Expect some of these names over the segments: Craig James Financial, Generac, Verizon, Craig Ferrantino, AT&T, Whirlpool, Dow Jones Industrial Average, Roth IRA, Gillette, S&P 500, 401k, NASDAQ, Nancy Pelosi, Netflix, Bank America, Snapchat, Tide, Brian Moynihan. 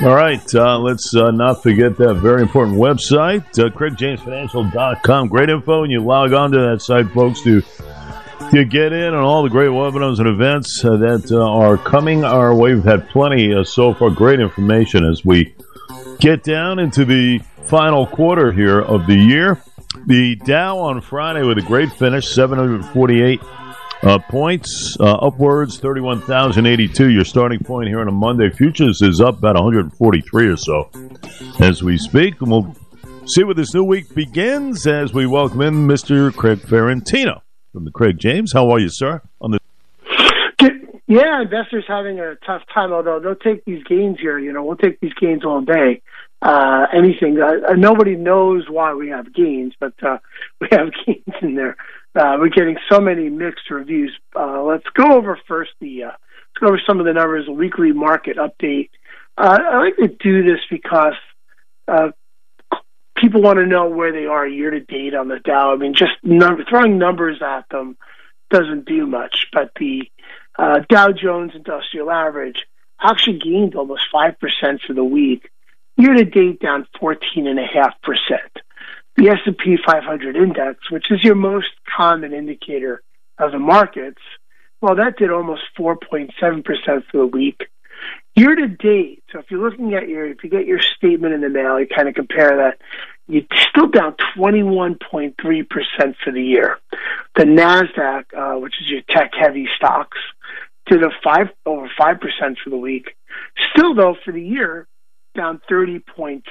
All right, let's not forget that very important website, CraigJamesFinancial.com. Great info, and you log on to that site, folks, to get in on all the great webinars and events that are coming our way. We've had plenty so far. Great information as we get down into the final quarter here of the year. The Dow on Friday with a great finish, 748 points, upwards, 31,082, your starting point here on a Monday. Futures is up about 143 or so as we speak. And we'll see where this new week begins as we welcome in Mr. Craig Ferrantino from the Craig James. How are you, sir? Yeah, investors having a tough time, although they'll take these gains here. You know, we'll take these gains all day. Nobody knows why we have gains, but we have gains in there. We're getting so many mixed reviews. Let's go over first let's go over some of the numbers. A weekly market update. I like to do this because people want to know where they are year to date on the Dow. I mean, just throwing numbers at them doesn't do much. But the Dow Jones Industrial Average actually gained almost 5% for the week. Year to date, down 14.5%. The S&P 500 index, which is your most common indicator of the markets, well, that did almost 4.7% for the week. Year to date, so if you're looking at if you get your statement in the mail, you kind of compare that, you're still down 21.3% for the year. The NASDAQ, which is your tech-heavy stocks, did over 5% for the week. Still, though, for the year, down 30.6%.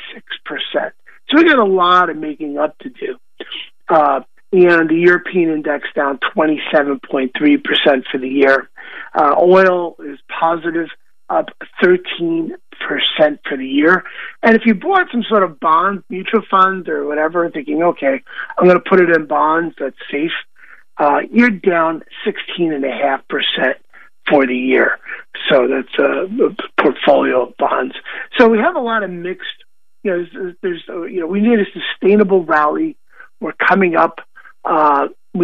So we got a lot of making up to do. And the European index down 27.3% for the year. Oil is positive, up 13% for the year. And if you bought some sort of bond, mutual fund or whatever, thinking, okay, I'm going to put it in bonds, that's safe, you're down 16.5% for the year. So that's a portfolio of bonds. So we have a lot of mixed. You know, we need a sustainable rally. We're coming up. We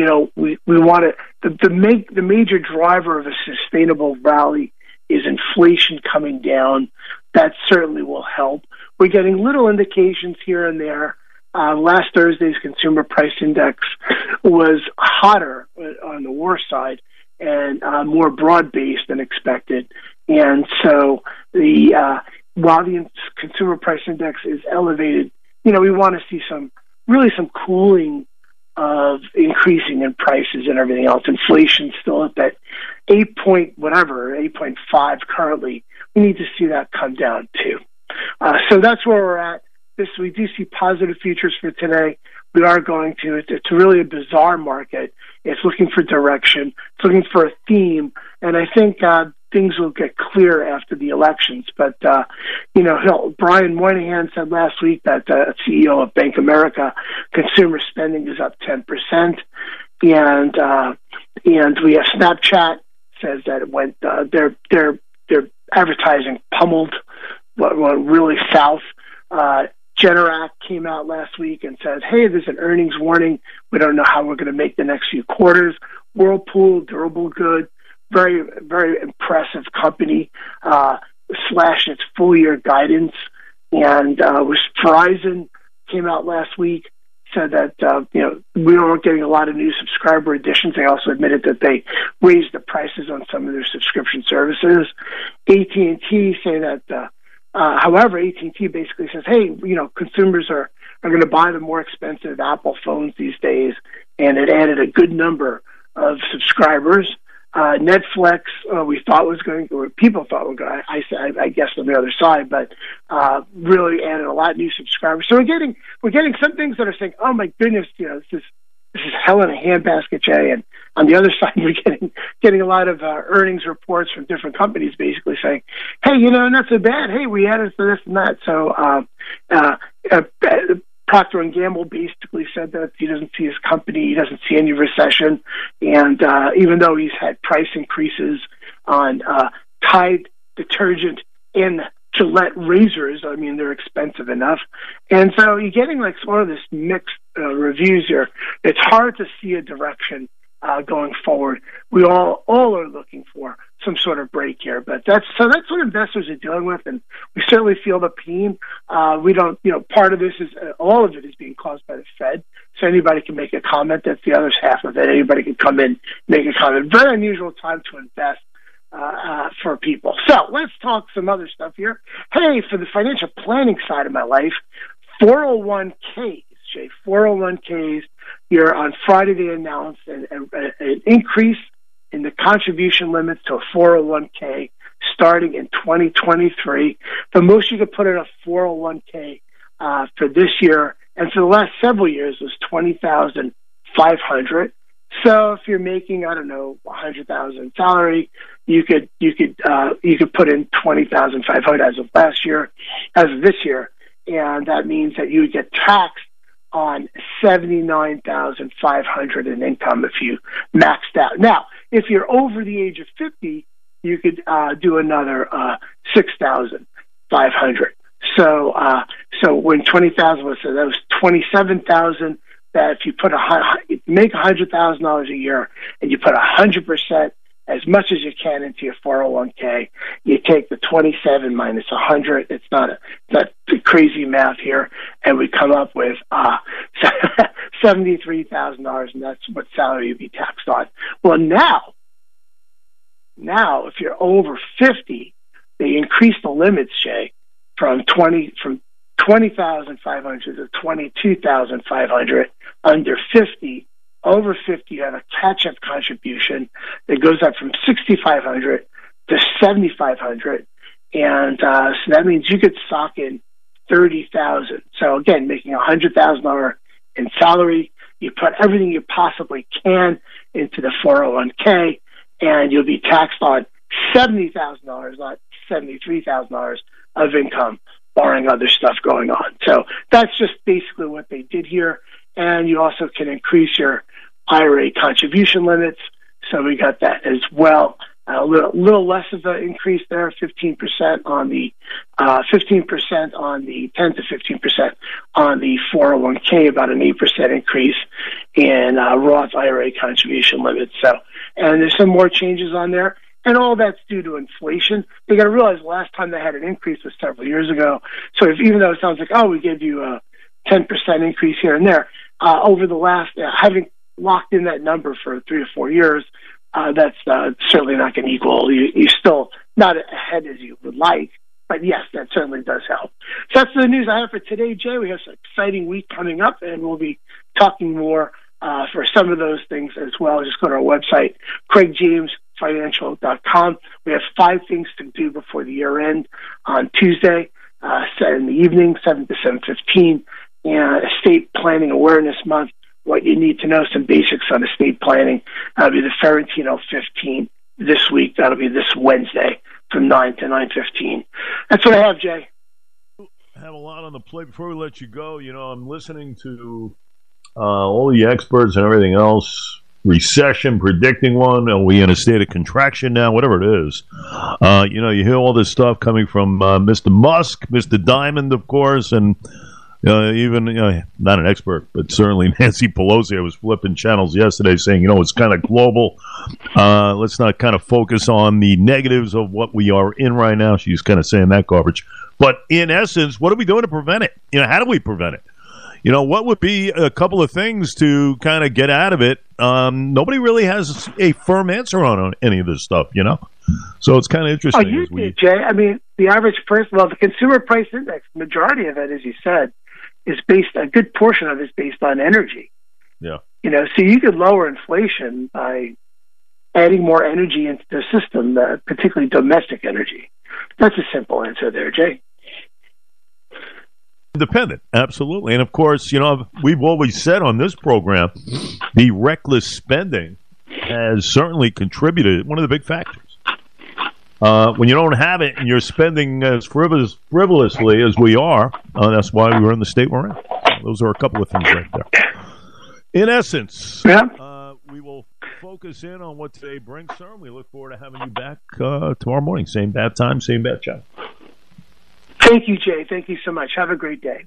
want to. The major driver of a sustainable rally is inflation coming down. That certainly will help. We're getting little indications here and there. Last Thursday's consumer price index was hotter on the worst side and more broad based than expected. And so while the consumer price index is elevated, you know, we want to see some cooling of increasing in prices and everything else. Inflation's still at that 8.5 currently. We need to see that come down too. So that's where we're at. We do see positive futures for today. We are going to. It's really a bizarre market. It's looking for direction. It's looking for a theme, and I think things will get clear after the elections. But, Brian Moynihan said last week that CEO of Bank America, consumer spending is up 10%. And we have Snapchat says that it went, their advertising pummeled, went really south. Generac came out last week and says, hey, there's an earnings warning. We don't know how we're going to make the next few quarters. Whirlpool, durable good. Very, very impressive company, slashed its full-year guidance. And Verizon came out last week, said that, we weren't getting a lot of new subscriber additions. They also admitted that they raised the prices on some of their subscription services. AT&T say that, however, AT&T basically says, hey, consumers are going to buy the more expensive Apple phones these days, and it added a good number of subscribers. Netflix, I guess on the other side, but really added a lot of new subscribers. So we're getting some things that are saying, oh my goodness, this is hell in a handbasket, Jay. And on the other side, we're getting a lot of earnings reports from different companies, basically saying, hey, not so bad. Hey, we added for this and that. So Procter & Gamble basically said that he doesn't see his company, he doesn't see any recession, and even though he's had price increases on Tide detergent and Gillette razors, I mean, they're expensive enough. And so you're getting like sort of this mixed reviews here. It's hard to see a direction going forward. We all are looking for some sort of break here, but that's what investors are dealing with, and we certainly feel the pain. We don't, part of this is all of it is being caused by the Fed. So anybody can make a comment. That's the other half of it. Anybody can come in, make a comment. Very unusual time to invest for people. So let's talk some other stuff here. Hey, for the financial planning side of my life, 401ks. 401ks. Here on Friday, they announced an increase in the contribution limits to a 401k starting in 2023. The most you could put in a 401k for this year and for the last several years was $20,500. So if you're making, I don't know, $100,000 salary, you could put in $20,500 as of last year, as of this year, and that means that you would get taxed on $79,500 in income if you maxed out. Now, if you're over the age of 50, you could do another $6,500. So when 20,000 was, so that was 27,000. That if you put make $100,000 a year and you put 100% as much as you can into your 401k, you take the 27 minus 100. It's not crazy math here, and we come up with $73,000, and that's what salary you'd be taxed on. Well, now if you're over 50, they increase the limits, Jay, from $20,500 to $22,500. Under 50. Over 50, you have a catch-up contribution that goes up from $6,500 to $7,500, and so that means you could sock in $30,000. So again, making $100,000 in salary, you put everything you possibly can into the 401k, and you'll be taxed on $70,000, not $73,000 of income, barring other stuff going on. So that's just basically what they did here. And you also can increase your IRA contribution limits. So we got that as well. A little less of an increase there, 15% on the 10 to 15% on the 401k, about an 8% increase in Roth IRA contribution limits. So, and there's some more changes on there. And all that's due to inflation. They got to realize the last time they had an increase was several years ago. So even though it sounds like, oh, we gave you a 10% increase here and there, over the last, having locked in that number for 3 or 4 years, that's certainly not going to equal. You're still not ahead as you would like, but yes, that certainly does help. So that's the news I have for today, Jay. We have some exciting week coming up, and we'll be talking more for some of those things as well. Just go to our website, craigjamesfinancial.com. We have 5 things to do before the year end on Tuesday, in the evening, 7 to 7:15. And Estate Planning Awareness Month, what you need to know, some basics on estate planning. That'll be the Ferentino 15 this week. That'll be this Wednesday from 9 to 9:15. That's what I have, Jay. I have a lot on the plate. Before we let you go, I'm listening to all the experts and everything else. Recession, predicting one. Are we in a state of contraction now? Whatever it is. You hear all this stuff coming from Mr. Musk, Mr. Diamond, of course, and even not an expert, but certainly Nancy Pelosi. I was flipping channels yesterday saying, it's kind of global. Let's not kind of focus on the negatives of what we are in right now. She's kind of saying that garbage. But in essence, what are we doing to prevent it? How do we prevent it? What would be a couple of things to kind of get out of it? Nobody really has a firm answer on any of this stuff, So it's kind of interesting. Oh, you did, Jay. I mean, the average person, the consumer price index, majority of it, as you said, is based, a good portion of it is based on energy. Yeah. So you could lower inflation by adding more energy into the system, particularly domestic energy. That's a simple answer there, Jay. Independent, absolutely. And of course, we've always said on this program, the reckless spending has certainly contributed, one of the big factors. When you don't have it and you're spending as frivolously as we are, that's why we're in the state we're in. Those are a couple of things right there. In essence, we will focus in on what today brings, sir, and we look forward to having you back tomorrow morning. Same bad time, same bad channel. Thank you, Jay. Thank you so much. Have a great day.